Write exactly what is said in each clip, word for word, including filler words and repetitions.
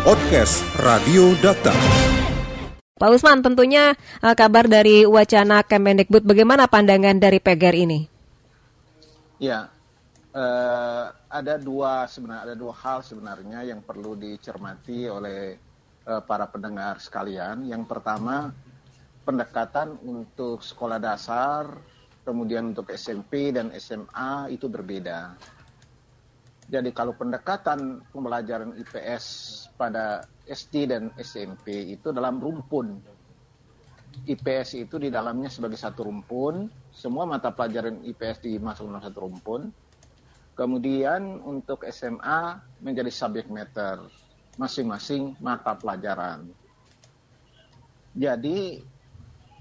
Podcast Radio Data. Pak Usman, tentunya uh, kabar dari wacana Kemendikbud, bagaimana pandangan dari P G R I ini? Ya, uh, ada dua sebenarnya ada dua hal sebenarnya yang perlu dicermati oleh uh, para pendengar sekalian. Yang pertama, pendekatan untuk sekolah dasar, kemudian untuk S M P dan S M A itu berbeda. Jadi kalau pendekatan pembelajaran I P S pada S D dan S M P itu dalam rumpun. I P S itu di dalamnya sebagai satu rumpun, semua mata pelajaran I P S dimasukkan dalam satu rumpun. Kemudian untuk S M A menjadi subject matter masing-masing mata pelajaran. Jadi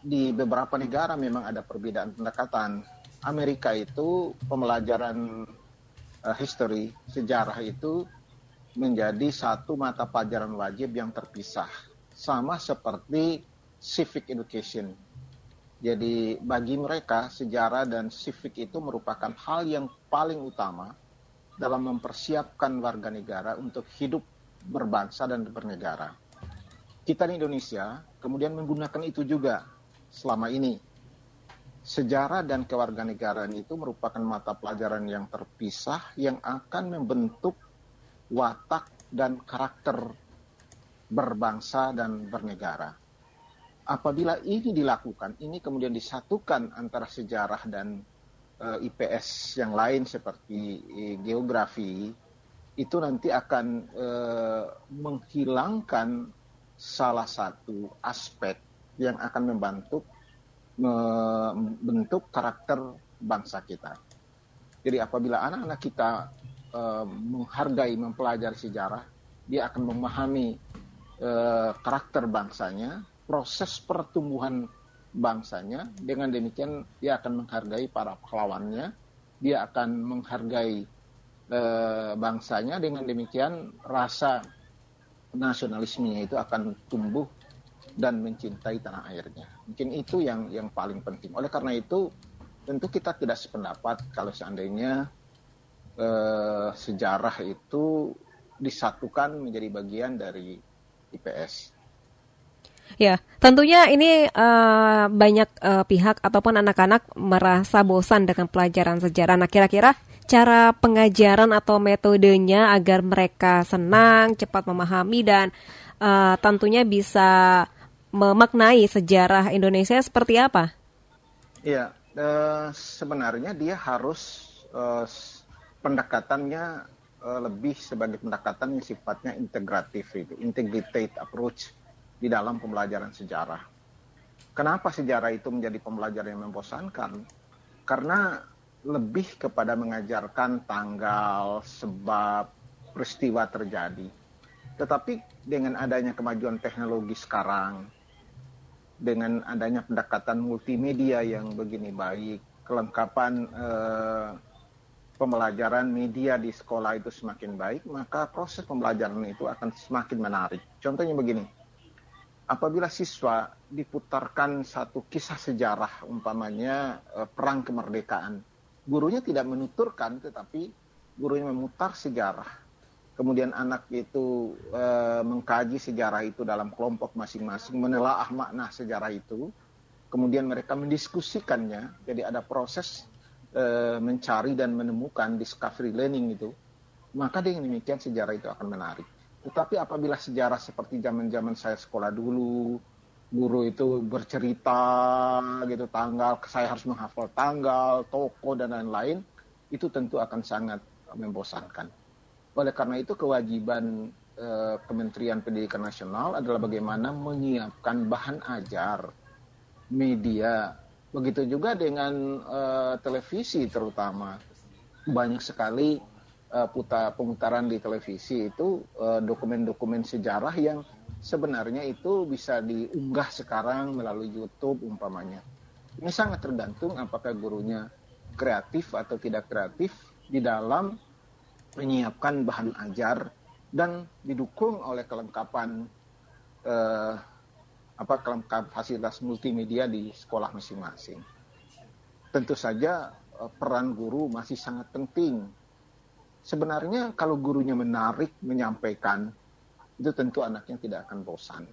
di beberapa negara memang ada perbedaan pendekatan. Amerika itu pembelajaran history, sejarah itu menjadi satu mata pelajaran wajib yang terpisah. Sama seperti civic education. Jadi bagi mereka sejarah dan civic itu merupakan hal yang paling utama dalam mempersiapkan warga negara untuk hidup berbangsa dan bernegara. Kita di Indonesia kemudian menggunakan itu juga selama ini. Sejarah dan kewarganegaraan itu merupakan mata pelajaran yang terpisah yang akan membentuk watak dan karakter berbangsa dan bernegara. Apabila ini dilakukan, ini kemudian disatukan antara sejarah dan e, I P S yang lain seperti e, geografi, itu nanti akan e, menghilangkan salah satu aspek yang akan membantu membentuk karakter bangsa kita. Jadi apabila anak-anak kita eh, menghargai, mempelajari sejarah, dia akan memahami eh, karakter bangsanya, proses pertumbuhan bangsanya. Dengan demikian dia akan menghargai para pahlawannya, dia akan menghargai eh, bangsanya. Dengan demikian rasa nasionalismenya itu akan tumbuh dan mencintai tanah airnya. Mungkin itu yang yang paling penting. Oleh karena itu, tentu kita tidak sependapat kalau seandainya eh, sejarah itu disatukan menjadi bagian dari I P S. Ya, tentunya ini uh, banyak uh, pihak ataupun anak-anak merasa bosan dengan pelajaran sejarah. Nah, kira-kira cara pengajaran atau metodenya agar mereka senang, cepat memahami dan uh, tentunya bisa memaknai sejarah Indonesia seperti apa? Ya, uh, sebenarnya dia harus uh, pendekatannya uh, lebih sebagai pendekatan yang sifatnya integratif itu, integrated approach di dalam pembelajaran sejarah. Kenapa sejarah itu menjadi pembelajaran yang membosankan? Karena lebih kepada mengajarkan tanggal, sebab, peristiwa terjadi. Tetapi dengan adanya kemajuan teknologi sekarang, dengan adanya pendekatan multimedia yang begini baik, kelengkapan eh, pembelajaran media di sekolah itu semakin baik, maka proses pembelajaran itu akan semakin menarik. Contohnya begini, apabila siswa diputarkan satu kisah sejarah, umpamanya eh, perang kemerdekaan, gurunya tidak menuturkan, tetapi gurunya memutar sejarah. Kemudian anak itu eh, mengkaji sejarah itu dalam kelompok masing-masing, menelaah makna sejarah itu, kemudian mereka mendiskusikannya. Jadi ada proses eh, mencari dan menemukan, discovery learning itu. Maka dengan demikian sejarah itu akan menarik. Tetapi apabila sejarah seperti zaman-zaman saya sekolah dulu, guru itu bercerita gitu tanggal, saya harus menghafal tanggal, tokoh dan lain-lain, itu tentu akan sangat membosankan. Oleh karena itu kewajiban eh, Kementerian Pendidikan Nasional adalah bagaimana menyiapkan bahan ajar media. Begitu juga dengan eh, televisi terutama. Banyak sekali Putar, pemutaran di televisi itu eh, dokumen-dokumen sejarah yang sebenarnya itu bisa diunggah sekarang melalui YouTube umpamanya. Ini sangat tergantung apakah gurunya kreatif atau tidak kreatif di dalam menyiapkan bahan ajar dan didukung oleh kelengkapan eh, apa kelengkap fasilitas multimedia di sekolah masing-masing. Tentu saja eh, peran guru masih sangat penting. Sebenarnya kalau gurunya menarik menyampaikan itu tentu anaknya tidak akan bosan.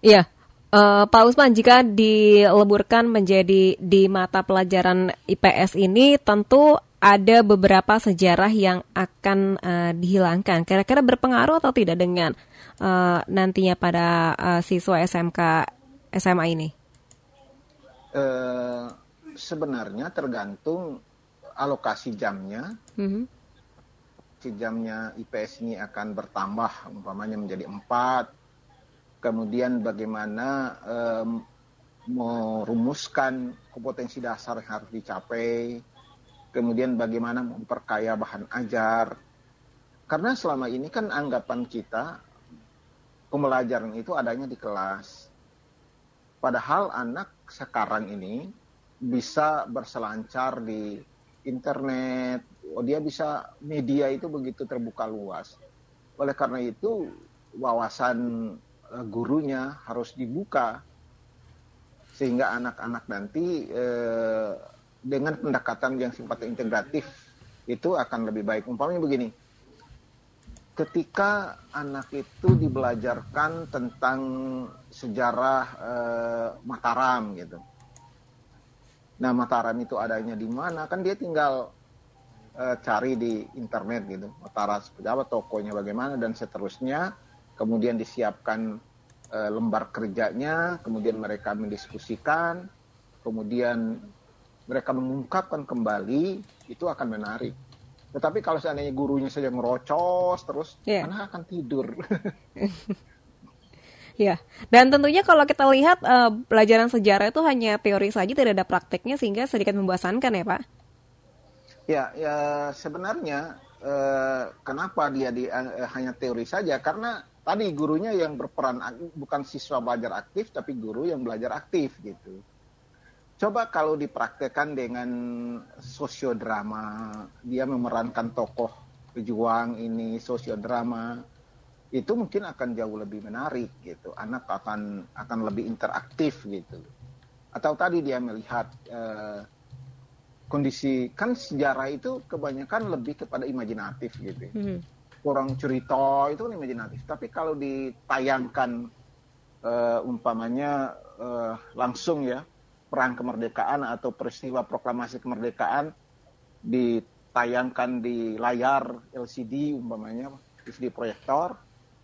Iya, uh, Pak Usman, jika dileburkan menjadi di mata pelajaran I P S ini, tentu ada beberapa sejarah yang akan uh, dihilangkan. Kira-kira berpengaruh atau tidak dengan uh, nantinya pada uh, siswa S M K S M A ini? Uh, sebenarnya tergantung alokasi jamnya. Mm-hmm. Si jamnya I P S ini akan bertambah, umpamanya menjadi empat. Kemudian bagaimana um, merumuskan kompetensi dasar yang harus dicapai, kemudian bagaimana memperkaya bahan ajar. Karena selama ini kan anggapan kita pembelajaran itu adanya di kelas. Padahal anak sekarang ini bisa berselancar di internet, oh, dia bisa, media itu begitu terbuka luas. Oleh karena itu wawasan gurunya harus dibuka sehingga anak-anak nanti eh, dengan pendekatan yang sifatnya integratif itu akan lebih baik. Umpamanya begini, ketika anak itu dibelajarkan tentang sejarah eh, Mataram gitu. Nah, Mataram itu adanya di mana? Kan dia tinggal eh, cari di internet gitu. Mataram seperti apa, tokonya bagaimana dan seterusnya. Kemudian disiapkan e, lembar kerjanya, kemudian mereka mendiskusikan, kemudian mereka mengungkapkan kembali, itu akan menarik. Tetapi kalau seandainya gurunya saja ngerocos terus, yeah. anak akan tidur. Ya, dan tentunya kalau kita lihat e, pelajaran sejarah itu hanya teori saja, tidak ada prakteknya, sehingga sedikit membosankan ya Pak? Ya, ya sebenarnya e, kenapa dia di, e, hanya teori saja? Karena tadi gurunya yang berperan, bukan siswa belajar aktif, tapi guru yang belajar aktif gitu. Coba kalau dipraktekkan dengan sosiodrama, dia memerankan tokoh pejuang ini, sosiodrama, itu mungkin akan jauh lebih menarik gitu. Anak akan akan lebih interaktif gitu. Atau tadi dia melihat eh, kondisi, kan sejarah itu kebanyakan lebih kepada imajinatif gitu. Mm-hmm. Orang cerita itu kan imajinatif, tapi kalau ditayangkan uh, umpamanya uh, langsung ya, perang kemerdekaan atau peristiwa proklamasi kemerdekaan ditayangkan di layar L C D umpamanya, T V proyektor,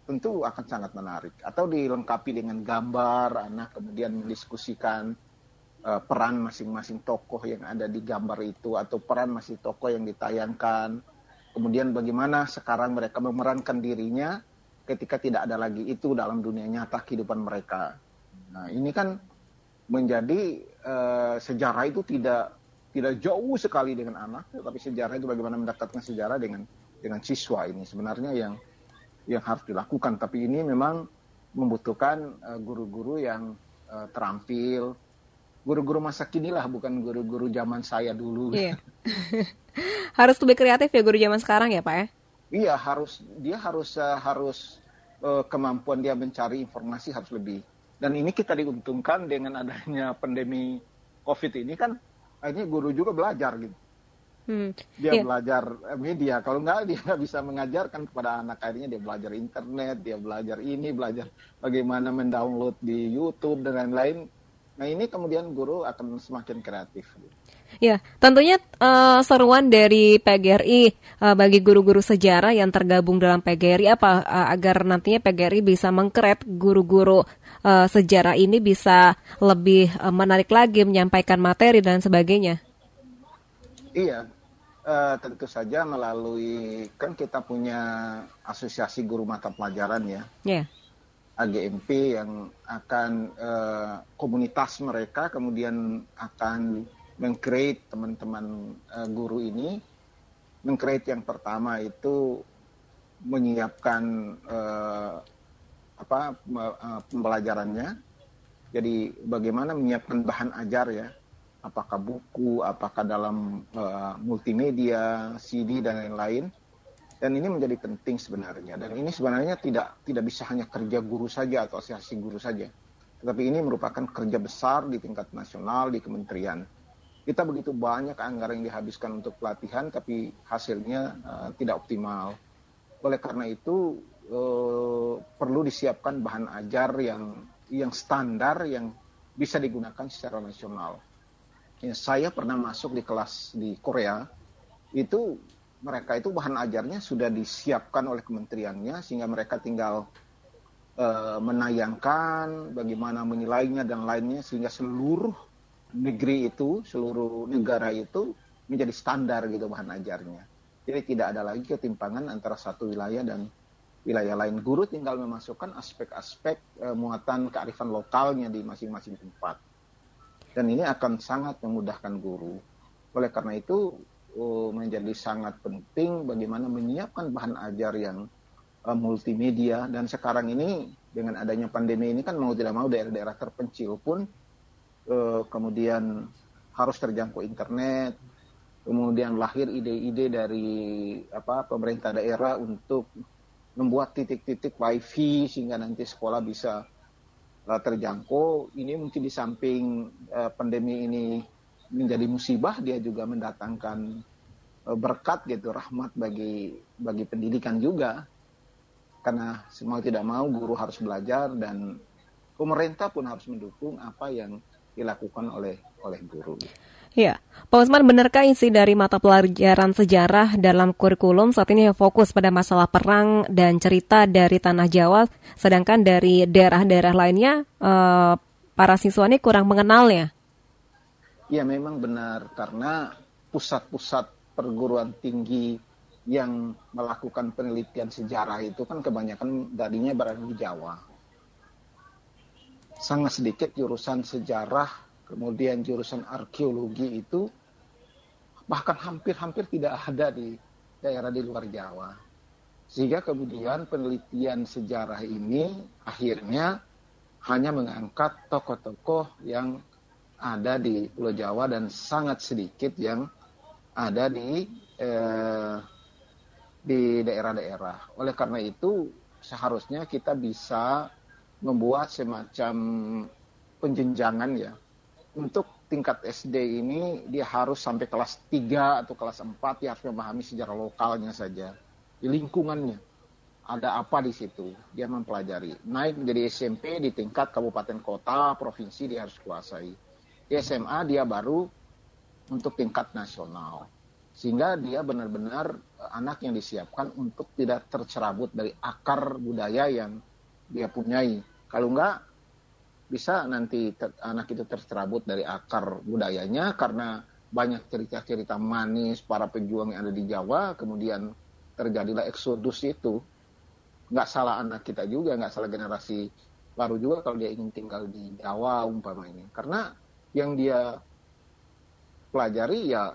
tentu akan sangat menarik. Atau dilengkapi dengan gambar, anak kemudian mendiskusikan uh, peran masing-masing tokoh yang ada di gambar itu, atau peran masing tokoh yang ditayangkan. Kemudian bagaimana sekarang mereka memerankan dirinya ketika tidak ada lagi itu dalam dunia nyata kehidupan mereka. Nah, ini kan menjadi uh, sejarah itu tidak tidak jauh sekali dengan anak, tapi sejarah itu bagaimana mendekatkan sejarah dengan dengan siswa ini sebenarnya yang yang harus dilakukan. Tapi ini memang membutuhkan uh, guru-guru yang uh, terampil. Guru-guru masa kini lah, bukan guru-guru zaman saya dulu. Iya. Harus lebih kreatif ya guru zaman sekarang ya Pak ya? Iya, harus dia harus uh, harus uh, kemampuan dia mencari informasi harus lebih. Dan ini kita diuntungkan dengan adanya pandemi COVID ini kan, akhirnya guru juga belajar gitu. Hmm. Dia iya. belajar media. Kalau nggak, dia nggak bisa mengajarkan kepada anak. Akhirnya dia belajar internet, dia belajar ini, belajar bagaimana mendownload di YouTube dan lain-lain. Nah, ini kemudian guru akan semakin kreatif. Ya, tentunya uh, seruan dari P G R I uh, bagi guru-guru sejarah yang tergabung dalam P G R I apa uh, agar nantinya P G R I bisa mengkreat guru-guru uh, sejarah ini bisa lebih uh, menarik lagi menyampaikan materi dan sebagainya. Iya, uh, tentu saja melalui, kan kita punya asosiasi guru mata pelajaran ya. Iya. Yeah. A G M P yang akan uh, komunitas mereka kemudian akan meng-create teman-teman uh, guru ini. Meng-create yang pertama itu menyiapkan uh, apa uh, pembelajarannya. Jadi bagaimana menyiapkan bahan ajar ya? Apakah buku, apakah dalam uh, multimedia, C D dan lain-lain. Dan ini menjadi penting sebenarnya. Dan ini sebenarnya tidak tidak bisa hanya kerja guru saja atau asosiasi guru saja. Tetapi ini merupakan kerja besar di tingkat nasional, di kementerian. Kita begitu banyak anggaran yang dihabiskan untuk pelatihan, tapi hasilnya uh, tidak optimal. Oleh karena itu eh, perlu disiapkan bahan ajar yang yang standar yang bisa digunakan secara nasional. Ya, saya pernah masuk di kelas di Korea, itu mereka itu bahan ajarnya sudah disiapkan oleh kementeriannya sehingga mereka tinggal eh, menayangkan bagaimana menilainya dan lainnya sehingga seluruh negeri itu, seluruh negara itu menjadi standar gitu bahan ajarnya. Jadi tidak ada lagi ketimpangan antara satu wilayah dan wilayah lain. Guru tinggal memasukkan aspek-aspek e, muatan kearifan lokalnya di masing-masing tempat. Dan ini akan sangat memudahkan guru. Oleh karena itu e, menjadi sangat penting bagaimana menyiapkan bahan ajar yang e, multimedia. Dan sekarang ini dengan adanya pandemi ini kan mau tidak mau daerah-daerah terpencil pun e, kemudian harus terjangkau internet. Kemudian lahir ide-ide dari apa pemerintah daerah untuk membuat titik-titik wifi sehingga nanti sekolah bisa uh, terjangkau. Ini mungkin di samping uh, pandemi ini menjadi musibah, dia juga mendatangkan uh, berkat gitu, rahmat bagi bagi pendidikan juga. Karena mau tidak mau guru harus belajar dan pemerintah pun harus mendukung apa yang dilakukan oleh oleh guru. Ya, Pak Usman, benarkah isi dari mata pelajaran sejarah dalam kurikulum saat ini fokus pada masalah perang dan cerita dari tanah Jawa, sedangkan dari daerah-daerah lainnya eh, para siswanya kurang mengenalnya? Ya, memang benar, karena pusat-pusat perguruan tinggi yang melakukan penelitian sejarah itu kan kebanyakan tadinya berada di Jawa. Sangat sedikit jurusan sejarah, kemudian jurusan arkeologi itu bahkan hampir-hampir tidak ada di daerah di luar Jawa. Sehingga kemudian penelitian sejarah ini akhirnya hanya mengangkat tokoh-tokoh yang ada di Pulau Jawa dan sangat sedikit yang ada di eh, di daerah-daerah. Oleh karena itu seharusnya kita bisa membuat semacam penjenjangan ya. Untuk tingkat S D ini dia harus sampai kelas tiga atau kelas empat dia harus memahami sejarah lokalnya saja. Di lingkungannya ada apa di situ dia mempelajari. Naik menjadi S M P di tingkat kabupaten kota, provinsi dia harus kuasai. Di S M A dia baru untuk tingkat nasional. Sehingga dia benar-benar anak yang disiapkan untuk tidak tercerabut dari akar budaya yang dia punyai. Kalau enggak bisa nanti ter, anak itu tercerabut dari akar budayanya karena banyak cerita-cerita manis para pejuang yang ada di Jawa, kemudian terjadilah eksodus itu. Nggak salah anak kita juga, nggak salah generasi baru juga kalau dia ingin tinggal di Jawa umpamanya. Karena yang dia pelajari ya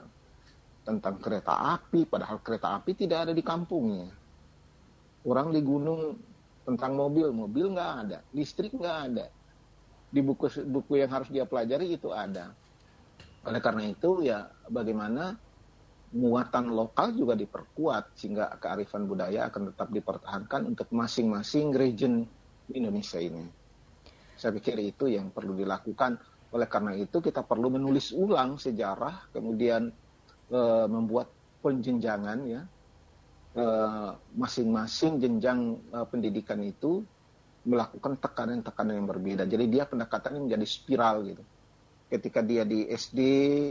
tentang kereta api, padahal kereta api tidak ada di kampungnya. Orang di gunung tentang mobil, mobil nggak ada, listrik nggak ada. Di buku-buku yang harus dia pelajari itu ada. Oleh karena itu ya bagaimana muatan lokal juga diperkuat sehingga kearifan budaya akan tetap dipertahankan untuk masing-masing region Indonesia ini. Saya pikir itu yang perlu dilakukan. Oleh karena itu kita perlu menulis ulang sejarah, kemudian e, membuat penjenjangan ya. E, masing-masing jenjang e, pendidikan itu melakukan tekanan-tekanan yang berbeda. Jadi dia pendekatannya menjadi spiral gitu. Ketika dia di S D,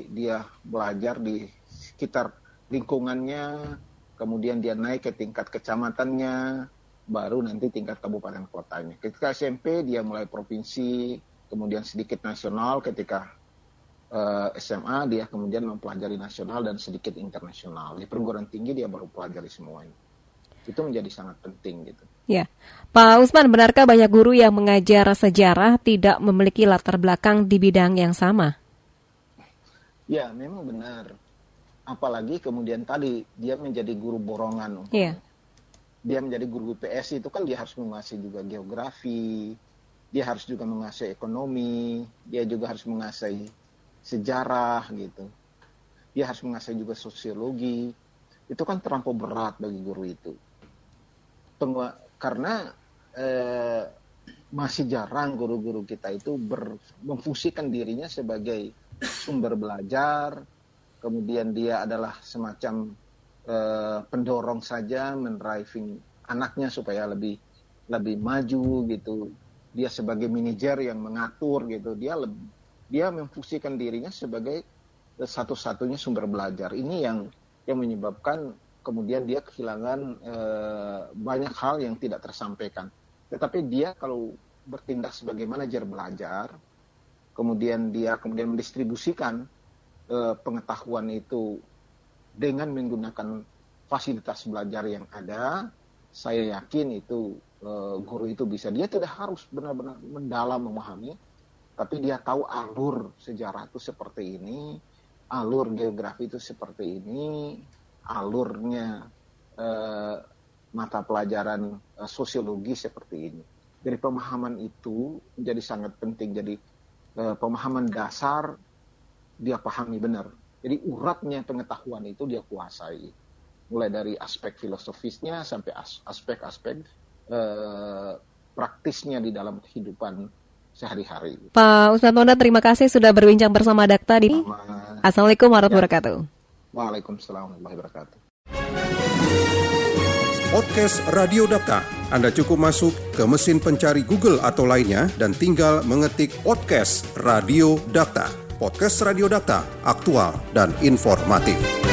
dia belajar di sekitar lingkungannya, kemudian dia naik ke tingkat kecamatannya, baru nanti tingkat kabupaten kotanya. Ketika S M P, dia mulai provinsi, kemudian sedikit nasional. Ketika uh, S M A, dia kemudian mempelajari nasional dan sedikit internasional. Di perguruan tinggi, dia baru pelajari semuanya. Itu menjadi sangat penting gitu. Ya, Pak Usman, benarkah banyak guru yang mengajar sejarah tidak memiliki latar belakang di bidang yang sama? Ya, memang benar. Apalagi kemudian tadi dia menjadi guru borongan. Iya. Dia menjadi guru I P S itu kan dia harus menguasai juga geografi, dia harus juga menguasai ekonomi, dia juga harus menguasai sejarah gitu. Dia harus menguasai juga sosiologi. Itu kan terlampau berat bagi guru itu. Pengu- Karena eh, masih jarang guru-guru kita itu ber, memfungsikan dirinya sebagai sumber belajar, kemudian dia adalah semacam eh, pendorong saja, mendriving anaknya supaya lebih lebih maju gitu. Dia sebagai manajer yang mengatur gitu, dia lebih, dia memfungsikan dirinya sebagai satu-satunya sumber belajar. Ini yang yang menyebabkan kemudian dia kehilangan eh, banyak hal yang tidak tersampaikan. Tetapi dia kalau bertindak sebagai manajer belajar, kemudian dia kemudian mendistribusikan eh, pengetahuan itu dengan menggunakan fasilitas belajar yang ada, saya yakin itu eh, guru itu bisa. Dia tidak harus benar-benar mendalam memahami, tapi dia tahu alur sejarah itu seperti ini, alur geografi itu seperti ini, alurnya eh, mata pelajaran eh, sosiologi seperti ini. Jadi pemahaman itu menjadi sangat penting. Jadi eh, pemahaman dasar dia pahami benar. Jadi uratnya pengetahuan itu dia kuasai, mulai dari aspek filosofisnya sampai as- aspek-aspek eh, praktisnya di dalam kehidupan sehari-hari. Pak Usman Ponda, terima kasih sudah berbincang bersama Dakta di Sama. Assalamualaikum warahmatullahi wabarakatuh. Waalaikumsalam warahmatullahi wabarakatuh. Podcast Radio Data. Anda cukup masuk ke mesin pencari Google atau lainnya dan tinggal mengetik Podcast Radio Data. Podcast Radio Data, aktual dan informatif.